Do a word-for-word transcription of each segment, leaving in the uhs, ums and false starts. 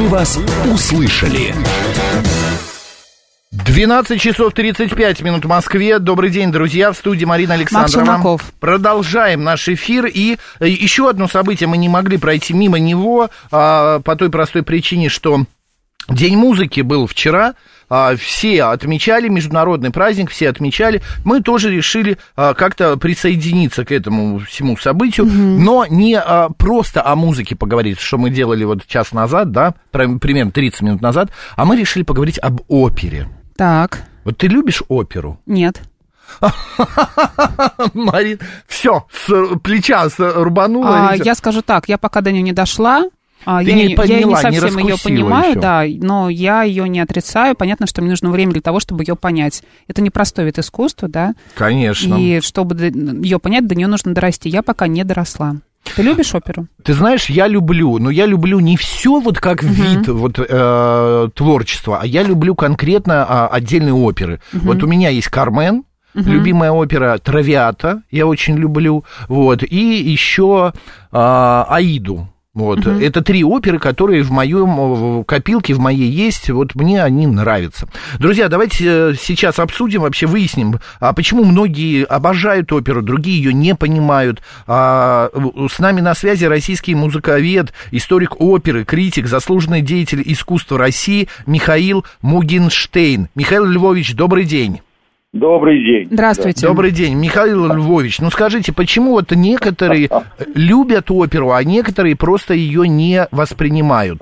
Мы вас услышали. двенадцать часов тридцать пять минут в Москве. Добрый день, друзья. В студии Марина Александровна. Продолжаем наш эфир. И еще одно событие мы не могли пройти мимо него по той простой причине, что День музыки был вчера. Все отмечали, международный праздник, все отмечали. Мы тоже решили как-то присоединиться к этому всему событию, mm-hmm. но не просто о музыке поговорить, что мы делали вот час назад, да, примерно тридцать минут назад, а мы решили поговорить об опере. Так. Вот ты любишь оперу? Нет. Марин, все, с плеча рубанула. Я скажу так, я пока до нее не дошла. Я, не не, поняла, я не совсем не ее понимаю, еще. Да, но я ее не отрицаю. Понятно, что мне нужно время для того, чтобы ее понять. Это непростой вид искусства, да? Конечно. И чтобы ее понять, до нее нужно дорасти. Я пока не доросла. Ты любишь оперу? Ты знаешь, я люблю, но я люблю не все вот как угу. вид вот, э, творчества, а я люблю конкретно а, отдельные оперы. Угу. Вот у меня есть «Кармен». Uh-huh. Любимая опера «Травиата», я очень люблю, вот, и еще а, «Аиду». Вот. Uh-huh. Это три оперы, которые в моем в копилке, в моей есть, вот мне они нравятся. Друзья, давайте сейчас обсудим, вообще выясним, а почему многие обожают оперу, другие ее не понимают. А, с нами на связи российский музыковед, историк оперы, критик, заслуженный деятель искусства России Михаил Мугинштейн. Михаил Львович, добрый день. Добрый день. Здравствуйте. Добрый день, Михаил Львович. Ну скажите, почему вот некоторые любят оперу, а некоторые просто ее не воспринимают?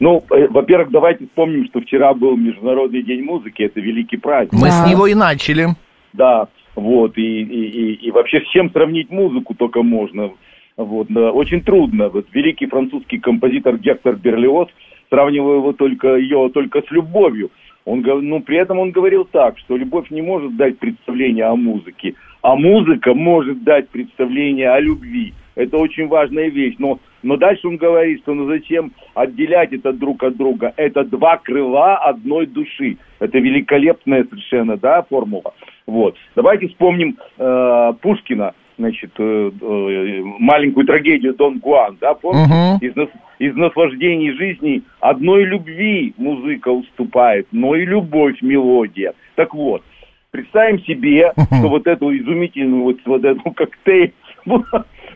Ну, во-первых, давайте вспомним, что вчера был Международный день музыки, это великий праздник. Мы да. с него и начали. Да, вот, и, и, и, и вообще с чем сравнить музыку только можно. Вот, да, очень трудно. Вот великий французский композитор Гектор Берлиоз сравнивал его только, ее только с любовью. Он, ну, при этом он говорил так, что любовь не может дать представление о музыке, а музыка может дать представление о любви. Это очень важная вещь. Но, но дальше он говорит, что ну зачем отделять это друг от друга? Это два крыла одной души. Это великолепная совершенно, да, формула. Вот. Давайте вспомним э, Пушкина, значит, э, э, маленькую трагедию «Дон Гуан», да, помните? Угу. Из, из наслаждений жизни одной любви музыка уступает, но и любовь мелодия. Так вот, представим себе, угу. что вот эту изумительную, вот, вот эту коктейль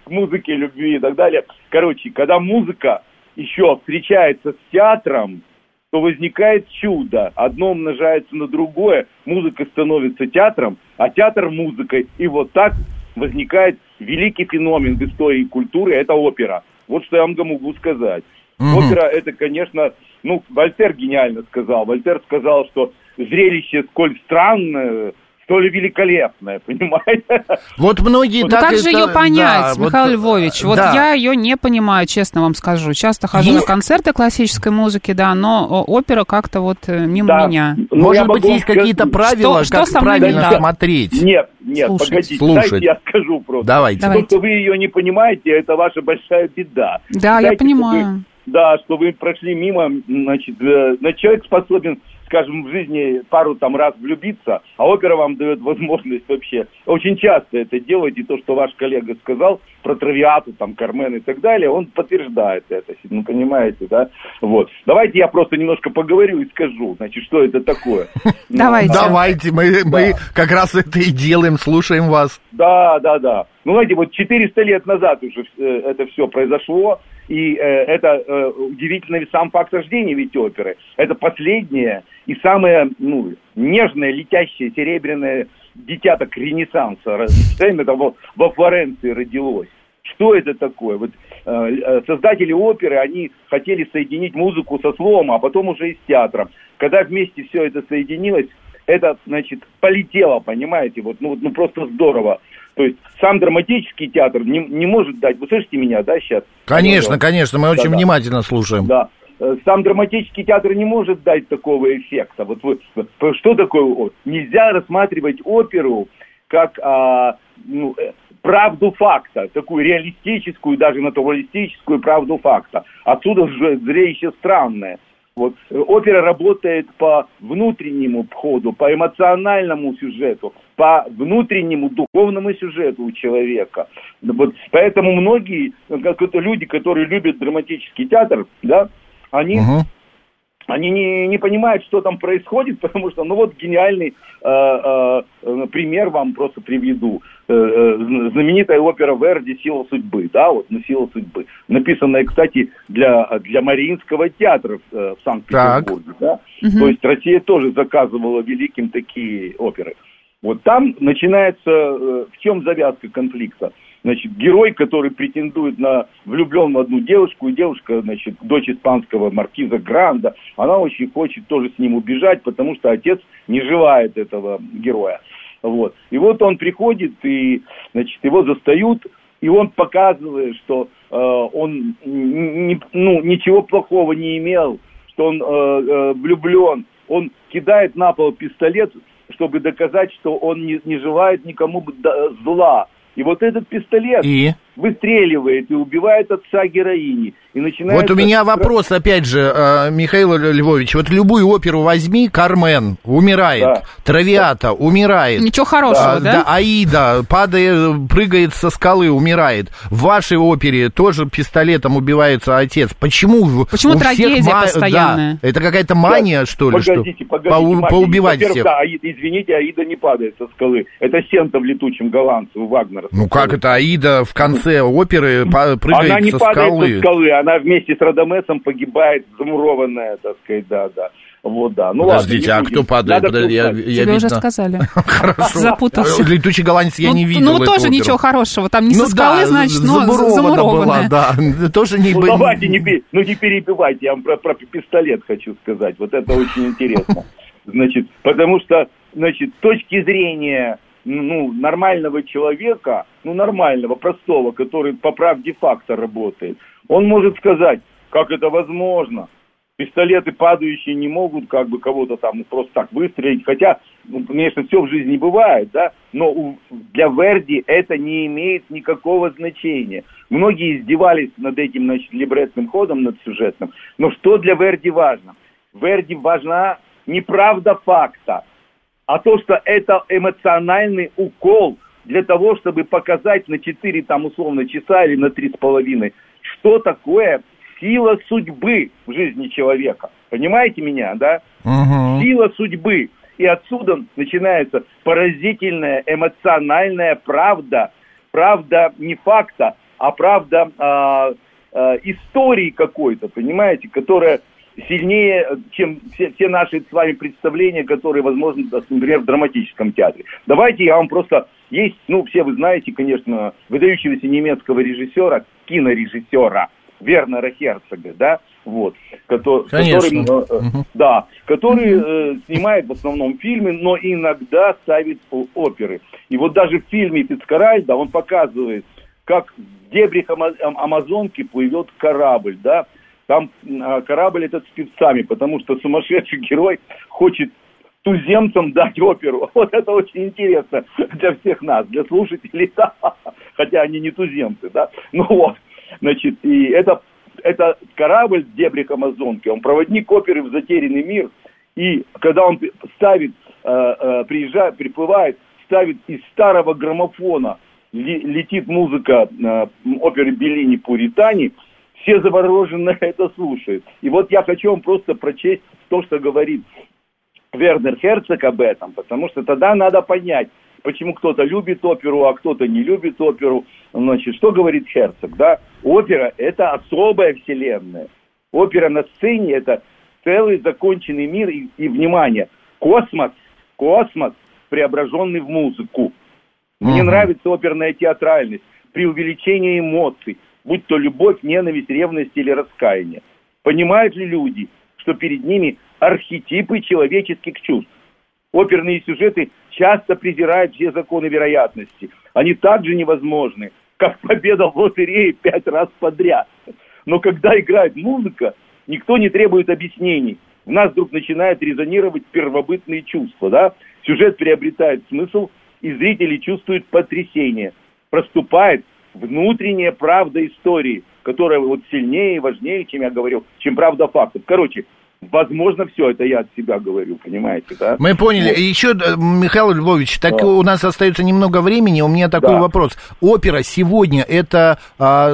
музыки, любви и так далее. Короче, когда музыка еще встречается с театром, то возникает чудо. Одно умножается на другое, музыка становится театром, а театр музыкой. И вот так возникает великий феномен в истории культуры, это опера. Вот что я вам могу сказать. Mm-hmm. Опера, это, конечно, ну, Вольтер гениально сказал. Вольтер сказал, что зрелище сколь странное, столь великолепное, понимаете? Вот многие ну, так... Как это... же ее понять, да, Михаил вот... Львович? Вот да. я ее не понимаю, честно вам скажу. Часто хожу есть... на концерты классической музыки, да, но опера как-то вот мимо да. меня. Но может быть, есть сказать... какие-то правила, что, как что правильно да, смотреть? Нет. Нет, слушать, погодите, слушать. Дайте я скажу просто. Давайте. Давайте. То, что вы ее не понимаете, это ваша большая беда. Да, дайте, я понимаю. Что вы, да, что вы прошли мимо, значит, но человек способен, скажем, в жизни пару там раз влюбиться, а опера вам дает возможность вообще очень часто это делать, и то, что ваш коллега сказал про «Травиату», там, «Кармен» и так далее, он подтверждает это, ну, понимаете, да? Вот. Давайте я просто немножко поговорю и скажу, значит, что это такое. Давайте. Давайте, мы как раз это и делаем, слушаем вас. Да, да, да. Ну, знаете, вот четыреста лет назад уже это все произошло, и э, это э, удивительный сам факт рождения ведь оперы. Это последнее и самое, ну, нежное, летящее, серебряное дитя так ренессанса. Это во, во Флоренции родилось. Что это такое? Вот, э, создатели оперы, они хотели соединить музыку со словом, а потом уже и с театром. Когда вместе все это соединилось, это, значит, полетело, понимаете? Вот, ну, ну просто здорово. То есть сам драматический театр не, не может дать... Вы слышите меня, да, сейчас? Конечно, вот. Конечно, мы да, очень да. внимательно слушаем. Да. Сам драматический театр не может дать такого эффекта. Вот вы, что такое? Нельзя рассматривать оперу как а, ну, правду факта, такую реалистическую, даже натуралистическую правду факта. Отсюда уже зрелище странное. Вот. Опера работает по внутреннему ходу, по эмоциональному сюжету, по внутреннему духовному сюжету у человека. Вот. Поэтому многие люди, которые любят драматический театр, да, они... Угу. Они не, не понимают, что там происходит, потому что, ну вот гениальный э, э, пример вам просто приведу. Э, э, знаменитая опера Верди «Сила судьбы», да, вот, ну, «Сила судьбы», написанная, кстати, для, для Мариинского театра в, в Санкт-Петербурге, так. Да, угу. То есть Россия тоже заказывала великим такие оперы. Вот там начинается, э, в чем завязка конфликта? Значит, герой, который претендует на влюблен в одну девушку, и девушка, значит, дочь испанского маркиза Гранда, она очень хочет тоже с ним убежать, потому что отец не желает этого героя. Вот. И вот он приходит, и, значит, его застают, и он показывает, что э, он не, ну, ничего плохого не имел, что он э, э, влюблен. Он кидает на пол пистолет, чтобы доказать, что он не, не желает никому зла. И вот этот пистолет и? выстреливает и убивает отца героини. И начинает... Вот у меня вопрос, опять же, Михаил Львович. Вот любую оперу возьми, Кармен умирает, да. Травиата да. умирает. Ничего хорошего, да? да? да Аида падает, прыгает со скалы, умирает. В вашей опере тоже пистолетом убивается отец. Почему? Почему у трагедия всех... постоянная? Да. Это какая-то мания, да. что ли? Погодите, что? погодите. По- поубивать всех. Да, Аида, извините, Аида не падает со скалы. Это Сента в «Летучем голландце» у Вагнера. Ну как это? Аида в конце оперы прыгает она не со падает скалы. Со скалы, она вместе с Радамесом погибает, замурованная, так сказать, да, да. Вот, да. Ну, подождите, ладно, а кто падает? Подожди, я, я тебе видно... уже сказали. Хорошо. Запутался. «Летучий голландец» я ну, не видел. Ну, тоже оперу. Ничего хорошего. Там не ну, со скалы, да, значит, но замурованная. Да, тоже не... Ну, давайте, не, ну, не перебивайте. Я вам про, про пистолет хочу сказать. Вот это очень интересно. Значит, потому что, значит, с точки зрения... ну, нормального человека, ну, нормального, простого, который по правде факта работает, он может сказать, как это возможно. Пистолеты падающие не могут как бы кого-то там просто так выстрелить. Хотя, ну, конечно, все в жизни бывает, да, но у, для Верди это не имеет никакого значения. Многие издевались над этим, значит, либретным ходом, над сюжетным. Но что для Верди важно? Верди важна не правда факта, а то, что это эмоциональный укол для того, чтобы показать на четыре, там, условно, часа или на три с половиной, что такое сила судьбы в жизни человека. Понимаете меня, да? Угу. Сила судьбы. И отсюда начинается поразительная эмоциональная правда. Правда не факта, а правда э, э, истории какой-то, понимаете, которая... сильнее, чем все, все наши с вами представления, которые возможны, например, в драматическом театре. Давайте я вам просто... Есть, ну, все вы знаете, конечно, выдающегося немецкого режиссера, кинорежиссера Вернера Херцога, да, вот, который... Конечно. Который, угу. Да, который э, снимает в основном фильмы, но иногда ставит оперы. И вот даже в фильме «Фицкаральда» он показывает, как в дебрях Амазонки плывет корабль, да, там корабль этот с певцами, потому что сумасшедший герой хочет туземцам дать оперу. Вот это очень интересно для всех нас, для слушателей, да. Хотя они не туземцы, да. Ну вот, значит, и это, это корабль в дебрях Амазонки, он проводник оперы в затерянный мир, и когда он ставит, приезжает, приплывает, ставит из старого граммофона, летит музыка оперы Беллини «Пуритани», все завороженно это слушают. И вот я хочу вам просто прочесть то, что говорит Вернер Херцог об этом, потому что тогда надо понять, почему кто-то любит оперу, а кто-то не любит оперу. Значит, что говорит Херцог, да? Опера – это особая вселенная. Опера на сцене – это целый законченный мир и, и, внимание, космос, космос, преображенный в музыку. Мне mm-hmm. нравится оперная театральность, преувеличение эмоций, будь то любовь, ненависть, ревность или раскаяние. Понимают ли люди, что перед ними архетипы человеческих чувств? Оперные сюжеты часто презирают все законы вероятности. Они также невозможны, как победа в лотерее пять раз подряд. Но когда играет музыка, никто не требует объяснений. В нас вдруг начинают резонировать первобытные чувства, да? Сюжет приобретает смысл, и зрители чувствуют потрясение. Проступает внутренняя правда истории, которая вот сильнее и важнее, чем я говорил, чем правда фактов. Короче, Возможно, все, это я от себя говорю, понимаете, да? Мы поняли. Вот. Еще, Михаил Львович, так да. у нас остается немного времени, у меня такой да. вопрос. Опера сегодня, это,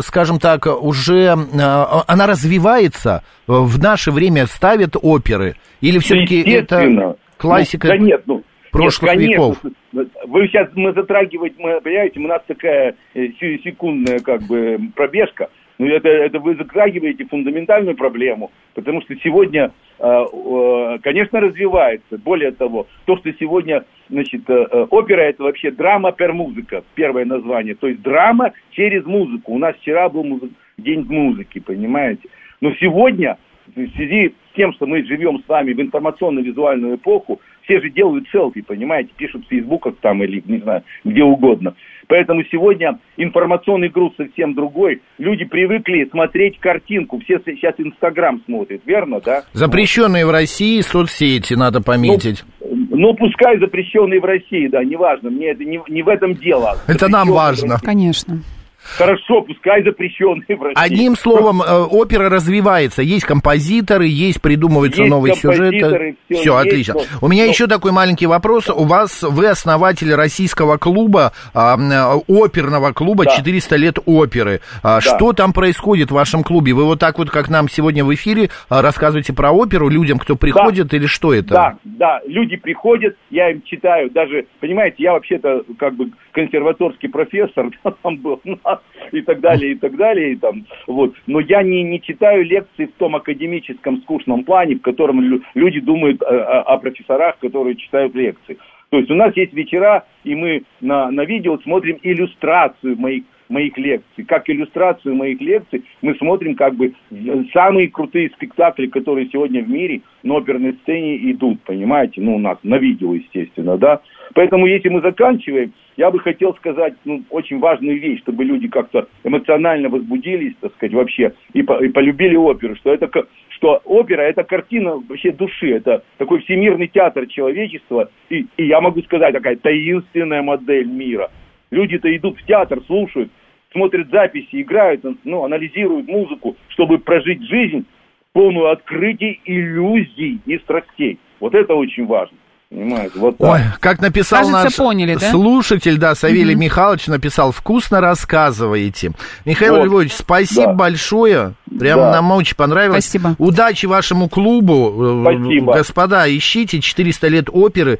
скажем так, уже, она развивается? В наше время ставят оперы? Или все-таки это классика? Да нет, ну... прошлых Нет, веков. Вы сейчас, мы затрагиваем, мы, понимаете, у нас такая секундная как бы пробежка, но это, это вы затрагиваете фундаментальную проблему, потому что сегодня, конечно, развивается. Более того, то, что сегодня, значит, опера, это вообще драма пер музыка, первое название, то есть драма через музыку. У нас вчера был музы... день музыки, понимаете. Но сегодня, в связи с тем, что мы живем с вами в информационно-визуальную эпоху, все же делают селфи, понимаете, пишут в фейсбуках там или, не знаю, где угодно. Поэтому сегодня информационный груз совсем другой. Люди привыкли смотреть картинку. Все сейчас Инстаграм смотрят, верно, да? Запрещенные в России соцсети, надо пометить. Ну, ну пускай запрещенные в России, да, неважно. Мне это не, не в этом дело. Это нам важно. Конечно. Хорошо, пускай запрещенные в России. Одним словом, опера развивается. Есть композиторы, есть придумываются есть новые сюжеты. Все, все есть, отлично. Но... У меня но... еще такой маленький вопрос. У вас, вы основатель российского клуба, оперного клуба да. четыреста лет оперы. Да. Что там происходит в вашем клубе? Вы вот так вот, как нам сегодня в эфире, рассказываете про оперу людям, кто приходит да. или что это? Да, да, люди приходят, я им читаю. Даже, понимаете, я вообще-то как бы консерваторский профессор там был, и так далее, и так далее, и там, вот. Но я не, не читаю лекции в том академическом скучном плане, в котором лю- люди думают о, о профессорах, которые читают лекции. То есть у нас есть вечера, и мы на, на видео смотрим иллюстрацию моих, моих лекций. Как иллюстрацию моих лекций мы смотрим как бы самые крутые спектакли, которые сегодня в мире на оперной сцене идут, понимаете? Ну, у нас на видео, естественно, да. Поэтому, если мы заканчиваем, я бы хотел сказать, ну, очень важную вещь, чтобы люди как-то эмоционально возбудились, так сказать, вообще, и, по, и полюбили оперу, что, это, что опера – это картина вообще души, это такой всемирный театр человечества, и, и я могу сказать, такая таинственная модель мира. Люди-то идут в театр, слушают, смотрят записи, играют, ну, анализируют музыку, чтобы прожить жизнь полную открытий, иллюзий и страстей. Вот это очень важно. Вот так. Ой, как написал, кажется, наш поняли, да? слушатель, да, Савелий mm-hmm. Михайлович написал, вкусно рассказываете. Михаил вот. Львович, спасибо да. большое. Прямо да. нам очень понравилось. Спасибо. Удачи вашему клубу. Спасибо. Господа, ищите четыреста лет оперы.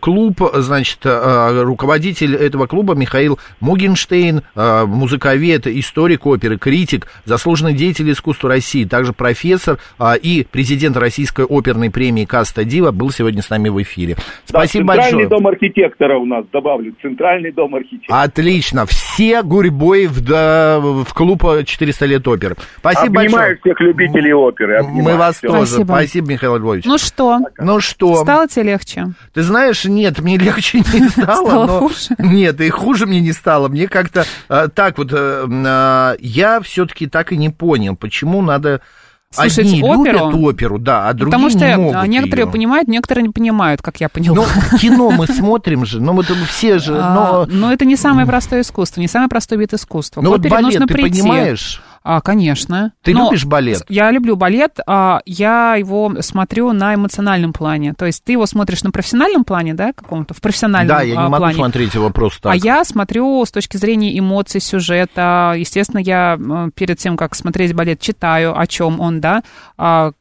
Клуб, значит, руководитель этого клуба Михаил Мугинштейн, музыковед, историк оперы, критик, заслуженный деятель искусства России, также профессор и президент Российской оперной премии Каста Дива был сегодня с нами в эфире. Спасибо да, большое. Центральный дом архитектора у нас, добавлю, Центральный дом архитектора. Отлично. Все гурьбой в, да, в клуб четыреста лет оперы. Спасибо обнимаю большое. Всех любителей оперы. Обнимаю. Мы вас Все. тоже. Спасибо. Спасибо, Михаил Львович. Ну что? Ну что? Стало тебе легче? Ты знаешь, нет, мне легче не стало. Стало но... хуже? Нет, и хуже мне не стало. Мне как-то э, так вот... Э, э, я все-таки так и не понял, почему надо... Слушать Одни оперу, любят оперу, да, а другие потому что не могут некоторые ее. Понимают, некоторые не понимают, как я поняла. Ну, кино мы смотрим же, ну, вот все же... Но... но это не самое простое искусство, не самый простой вид искусства. Ну, вот балет ты прийти. Понимаешь? А, конечно. Ты но любишь балет? Я люблю балет, а я его смотрю на эмоциональном плане. То есть ты его смотришь на профессиональном плане, да, каком-то, в профессиональном плане. Да, я не могу плане. смотреть его просто так. А я смотрю с точки зрения эмоций, сюжета. Естественно, я перед тем, как смотреть балет, читаю, о чем он, да,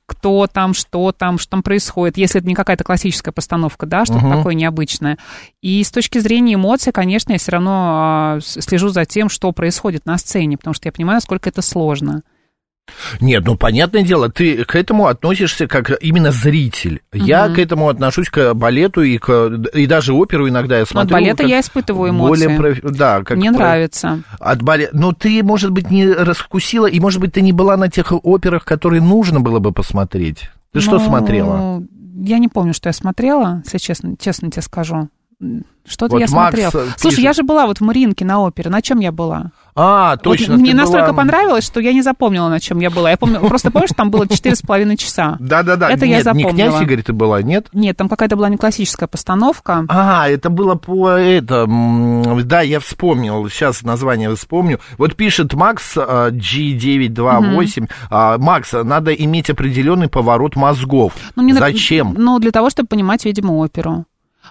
кто там, что там, что там происходит, если это не какая-то классическая постановка, да, что-то uh-huh. такое необычное. И с точки зрения эмоций, конечно, я все равно слежу за тем, что происходит на сцене, потому что я понимаю, насколько это сложно. Нет, ну, понятное дело, ты к этому относишься как именно зритель. Mm-hmm. Я к этому отношусь, к балету и, к, и даже оперу иногда я смотрю. От балета я испытываю эмоции. Более, да, как Мне про... нравится. От балет... Но ты, может быть, не раскусила, и, может быть, ты не была на тех операх, которые нужно было бы посмотреть. Ты ну, что смотрела? Я не помню, что я смотрела, если честно, честно тебе скажу. Что-то вот я Макс смотрела. Пишет. Слушай, я же была вот в Маринке на опере. На чем я была? А, точно. Вот мне настолько была... понравилось, что я не запомнила, на чем я была. Я помню, просто помню, что там было четыре с половиной часа. Да-да-да. Это нет, я запомнила. Не «Князь Игорь» ты была, нет? Нет, там какая-то была не классическая постановка. А, это было по... Это... Да, я вспомнил. Сейчас название вспомню. Вот пишет Макс джи девять двадцать восемь. Угу. Макс, надо иметь определенный поворот мозгов. Ну, зачем? На... Ну, для того, чтобы понимать, видимо, оперу.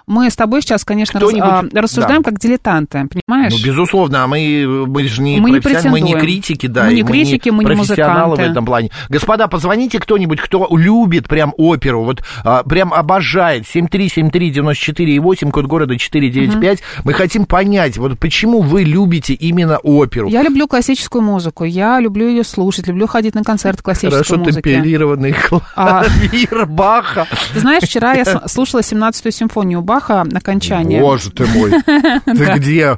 Мы с тобой сейчас, конечно, раз, а, рассуждаем да. как дилетанты, понимаешь? Ну, безусловно, а мы, мы же не, мы не профессионалы, мы не критики, да, мы не, и критики, мы не мы профессионалы не в этом плане. Господа, позвоните кто-нибудь, кто любит прям оперу, вот а, прям обожает, семь три семь три девять четыре восемь, код города четыре девять пять. Угу. Мы хотим понять, вот почему вы любите именно оперу. Я люблю классическую музыку, я люблю ее слушать, люблю ходить на концерты классической Хорошо музыки. Хорошо темперированный клавир Баха. Ты знаешь, вчера я слушала семнадцатую симфонию Баха. Окончание. Боже ты мой, ты где?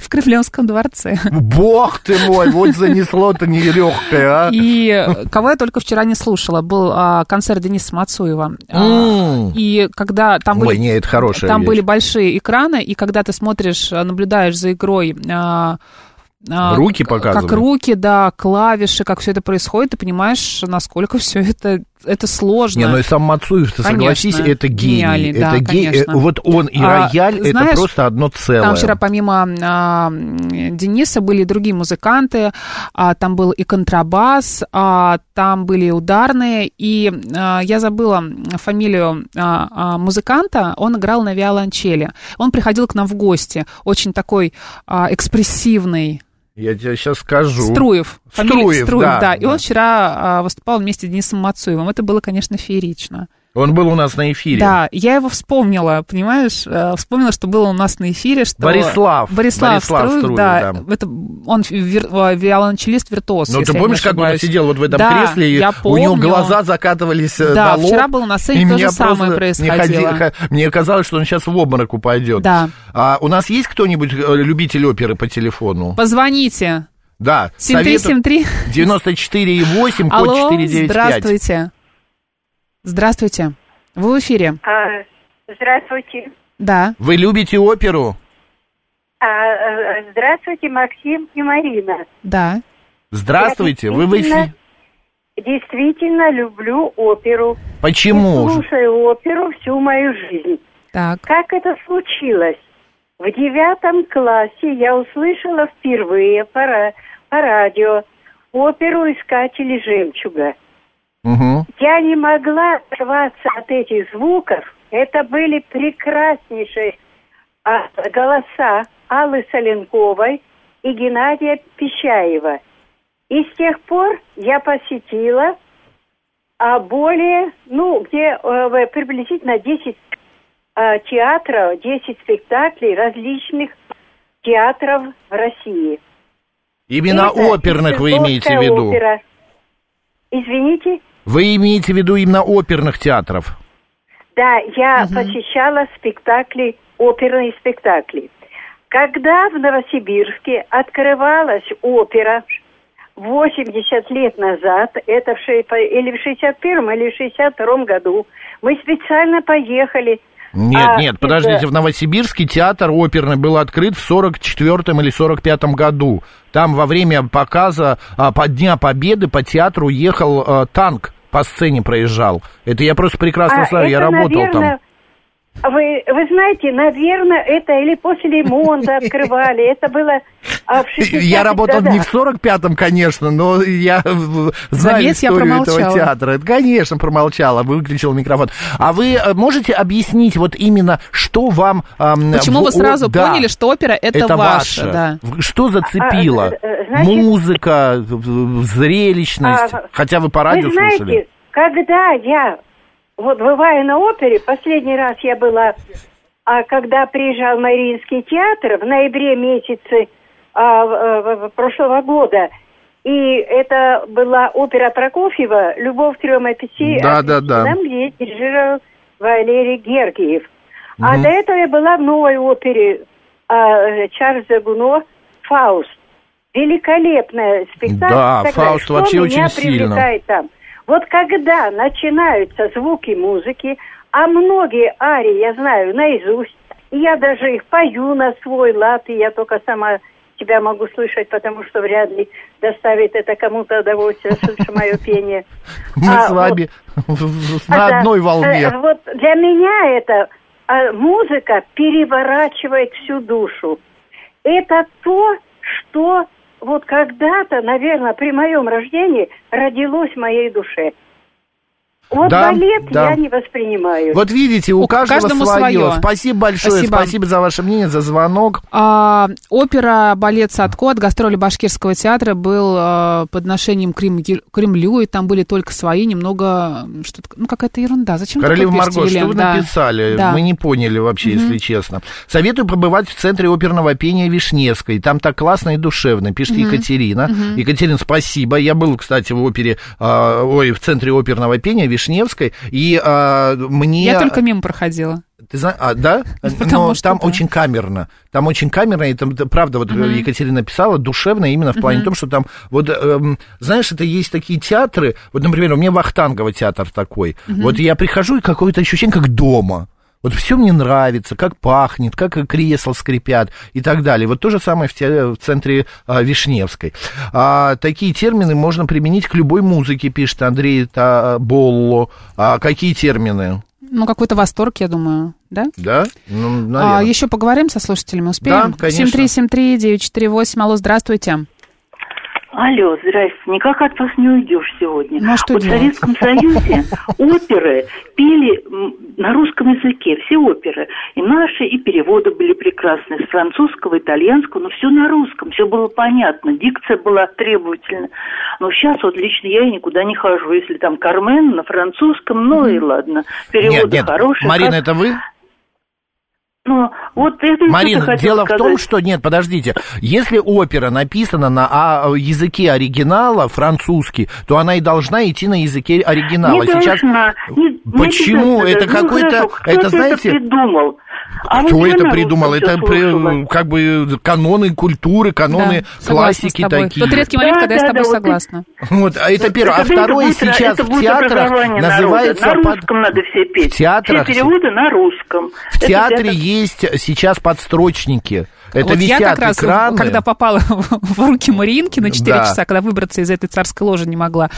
В Кремлевском дворце. Бог ты мой, вот занесло-то нелегкое, а. И кого я только вчера не слушала, был а, концерт Дениса Мацуева. Mm. И когда там, Ой, были, не, это хорошая там были большие экраны, и когда ты смотришь, наблюдаешь за игрой... А, руки показывают. Как руки, да, клавиши, как все это происходит, ты понимаешь, насколько все это, это сложно. Не, ну и сам Мацуев, ты конечно. согласись, это гений. Гениали, это да, гений. Конечно. Вот он и рояль, а, это знаешь, просто одно целое. Там вчера помимо а, Дениса были и другие музыканты, а, там был и контрабас, а, там были и ударные, и а, я забыла фамилию а, а, музыканта, он играл на виолончели. Он приходил к нам в гости, очень такой а, экспрессивный. Я тебе сейчас скажу. Струев. Струев, Струев, да. да. И да. он вчера а, выступал вместе с Денисом Мацуевым. Это было, конечно, феерично. Он был у нас на эфире. Да, я его вспомнила, понимаешь? Вспомнила, что было у нас на эфире. Что... Борислав. Борислав, Борислав Струев, Струев, да. да. Это, он вир... виолончелист-виртуоз. Ну, ты помнишь, как он сидел вот в этом да, кресле, и у него глаза закатывались да, на лоб? Да, вчера было на сцене то же самое происходило. Ходи... Мне казалось, что он сейчас в обмороку пойдет. Да. А у нас есть кто-нибудь любитель оперы по телефону? Позвоните. Да. семь три семь три. девяносто четыре восемь, код четыре девять пять. Здравствуйте. Здравствуйте. Вы в эфире. А, здравствуйте. Да. Вы любите оперу? А, здравствуйте, Максим и Марина. Да. Здравствуйте. Вы в эфире. Действительно люблю оперу. Почему? Я слушаю оперу всю мою жизнь. Так. Как это случилось? В девятом классе я услышала впервые по, по радио оперу «Искатели жемчуга». Угу. Я не могла оторваться от этих звуков. Это были прекраснейшие голоса Аллы Соленковой и Геннадия Пищаева. И с тех пор я посетила более, ну, где приблизительно десять театров, десять спектаклей различных театров в России. Именно это оперных вы имеете в виду? Опера. Извините? Вы имеете в виду именно оперных театров? Да, я угу. посещала спектакли, оперные спектакли. Когда в Новосибирске открывалась опера восемьдесят лет назад, это в ши... или в шестьдесят первом, или в шестьдесят втором году, мы специально поехали... Нет, а, нет, это... подождите, в Новосибирске театр оперный был открыт в сорок четвёртом или сорок пятом году. Там во время показа, а, по Дня Победы по театру ехал а, танк, по сцене проезжал. Это я просто прекрасно а знаю, это, я работал наверное, там. Вы, вы знаете, наверное, это или после ремонта открывали, это было... Я работал не в сорок пятом, конечно, но я знаю историю этого театра. Конечно, промолчала, выключил микрофон. А вы можете объяснить вот именно, что вам... Почему вы сразу поняли, что опера — это ваше? Что зацепило? Музыка, зрелищность, хотя вы по радио слушали. Вы знаете, когда я, вот бывая на опере, последний раз я была, когда приезжал в Мариинский театр в ноябре месяце, прошлого года. И это была опера Прокофьева «Любовь к трем апельсинам», да, да, да. где дирижировал Валерий Гергиев. Mm-hmm. А до этого я была в новой опере а, Шарля Гуно «Фауст». Великолепная спектакль. Да, «Фауст» что вообще очень сильно. Там? Вот когда начинаются звуки музыки, а многие арии я знаю наизусть, и я даже их пою на свой лад, и я только сама... тебя могу слышать, потому что вряд ли доставит это кому-то удовольствие, слышу мое пение. Мы а с вами вот, на это, одной волне. Вот для меня это музыка переворачивает всю душу. Это то, что вот когда-то, наверное, при моем рождении родилось в моей душе. Вот да, балет да. я не воспринимаю. Вот видите, у, у каждого свое. свое. Спасибо большое, спасибо. спасибо за ваше мнение, за звонок. А, опера «Балет Садко» от гастроли Башкирского театра был а, подношением к Крем... Кремлю, и там были только свои, немного, что-то, ну какая-то ерунда. Зачем вы Королева Марго, Елена? Что вы да. написали? Да. Мы не поняли вообще, угу. если честно. Советую побывать в Центре оперного пения Вишневской. Там так классно и душевно, пишет угу. Екатерина. Угу. Екатерина, спасибо. Я был, кстати, в опере, а, ой, в Центре оперного пения Вишневской, и а, мне... Я только мимо проходила. Ты знаешь, а, да? Потому Но что там да. очень камерно. Там очень камерно, и там, правда, вот uh-huh. Екатерина писала, душевно именно в плане uh-huh. том, что там, вот, эм, знаешь, это есть такие театры, вот, например, у меня Вахтангова театр такой, uh-huh. вот я прихожу, и какое-то ощущение, как дома. Вот все мне нравится, как пахнет, как кресла скрипят и так далее. Вот то же самое в, те, в Центре а, Вишневской. А, такие термины можно применить к любой музыке, пишет Андрей Болло. А какие термины? Ну, какой-то восторг, я думаю, да? Да, ну, наверное. А, еще поговорим со слушателями, успеем? Да, конечно. семь три семь три девять четыре восемь, алло, здравствуйте. Алло, здрасте, никак от вас не уйдешь сегодня. Ну, а что вот делать? В Советском Союзе оперы пели на русском языке, все оперы. И наши, и переводы были прекрасны, с французского, итальянского, но все на русском, все было понятно, дикция была требовательна. Но сейчас вот лично я и никуда не хожу, если там Кармен на французском, ну и ладно, переводы нет, хорошие. Нет, Марина, как... это вы? Ну, вот это Марина, дело сказать. В том, что... Нет, подождите. Если опера написана на языке оригинала, французский, то она и должна идти на языке оригинала. Не Сейчас... должна. Не, Почему? Не это какой-то... Ну, кто это, знаете... это придумал? А Кто вот это придумал? Это при, как бы каноны культуры, каноны да, классики такие. Тот редкий момент, да, когда да, я с тобой да, согласна. Вот, а это первое. А второе, будет, сейчас в театрах называется... На русском под... надо все петь. В театрах... Все переводы на русском. В это театре есть сейчас подстрочники. Это вот висят я как раз, экраны. Когда попала в руки Мариинки на четыре да. часа, когда выбраться из этой царской ложи не могла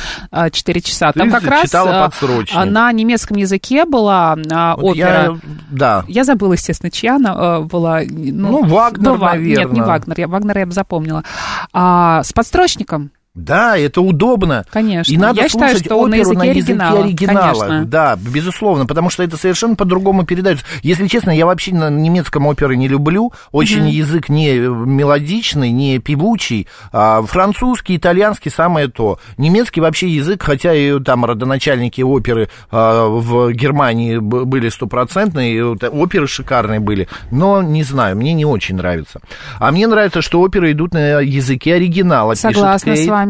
четыре часа, там Ты как читала раз подсрочник. На немецком языке была вот опера. Я, да. я забыла, естественно, чья она была. Ну, ну Вагнер, ну, наверное. Нет, не Вагнер, я, Вагнера я бы запомнила. А, с подстрочником. Да, это удобно. Конечно. И надо Я слушать считаю, что оперу на языке, на языке оригинала. оригинала. Конечно. Да, безусловно, потому что это совершенно по-другому передается. Если честно, я вообще на немецком оперы не люблю. Очень mm-hmm. язык не мелодичный, не певучий. А французский, итальянский самое то. Немецкий вообще язык, хотя и там родоначальники оперы а, в Германии были стопроцентные, оперы шикарные были, но не знаю, мне не очень нравится. А мне нравится, что оперы идут на языке оригинала. Согласна с вами.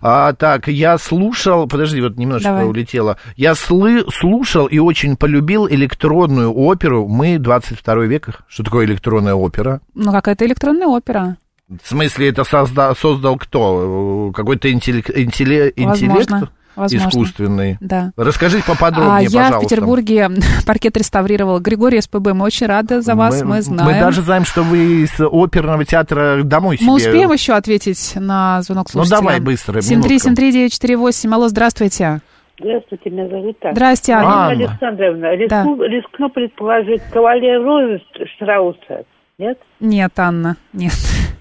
А, так, я слушал, подожди, вот немножечко Давай. улетело. Я слы, слушал и очень полюбил электронную оперу. Мы двадцать второй век. Что такое электронная опера? Ну, какая-то электронная опера. В смысле, это созда, создал кто? Какой-то интеллект, интеллект? Возможно. Возможно. Искусственный. Да. Расскажите поподробнее, а я пожалуйста. Я в Петербурге паркет реставрировала. Григорий СПБ, мы очень рады за вас, мы, мы знаем. Мы даже знаем, что вы из оперного театра домой себе... Мы успеем еще ответить на звонок слушателя. Ну, давай быстро, семь три семь три девять четыре восемь, алло, здравствуйте. Здравствуйте, меня зовут Анна. Здравствуйте, Анна. Марина Александровна, рискну, да. рискну предположить, кавалер Розы Штрауса, нет? Нет, Анна, нет.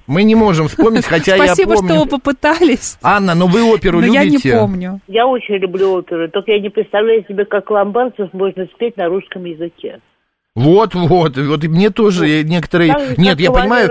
Мы не можем вспомнить, хотя я помню. Спасибо, что вы попытались. Анна, ну вы оперу любите? Но я не помню. Я очень люблю оперу, только я не представляю себе, как Ломбардцев можно спеть на русском языке. Вот, вот, вот и мне тоже некоторые... Нет, я понимаю,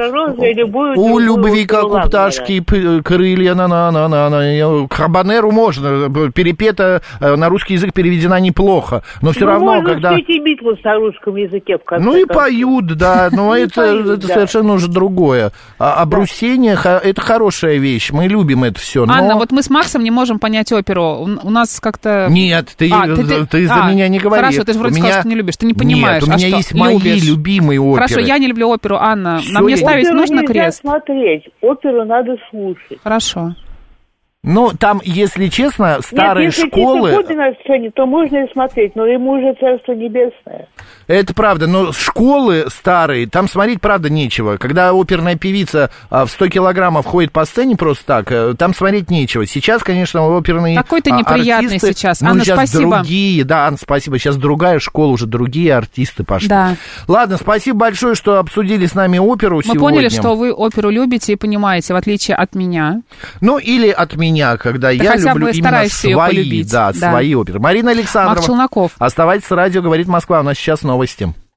у любви, как у пташки, крылья, на-на-на-на-на, хабанеру можно, перепета на русский язык переведена неплохо, но все равно, когда... Ну, можно спеть и Битлз на русском языке, в конце концов. Ну, и поют, да, но это совершенно уже другое. Обрусение – это хорошая вещь, мы любим это все, но... Анна, вот мы с Максом не можем понять оперу, у нас как-то... Нет, ты за меня не говори. Хорошо, ты же вроде сказал, что не любишь, ты не понимаешь, а что? Есть мои любишь. любимые оперы. Хорошо, я не люблю оперу, Анна. Все, на мне ставить нужно крест? Оперу нельзя смотреть, оперу надо слушать. Хорошо. Ну, там, если честно, старые Нет, если школы... Нет, если Пушкина в сцене, то можно и смотреть, но ему уже царство небесное. Это правда, но школы старые, там смотреть, правда, нечего. Когда оперная певица в сто килограммов ходит по сцене просто так, там смотреть нечего. Сейчас, конечно, оперные Какой-то неприятный артисты... сейчас, Анна, ну, сейчас спасибо. Другие, да, Анна, спасибо. Сейчас другая школа, уже другие артисты пошли. Да. Ладно, спасибо большое, что обсудили с нами оперу Мы сегодня. Мы поняли, что вы оперу любите и понимаете, в отличие от меня. Ну, или от меня. Когда да я люблю именно свои, да, да. свои оперы. Марина Александровна, Челноков. Оставайтесь с радио, говорит Москва. У нас сейчас новости.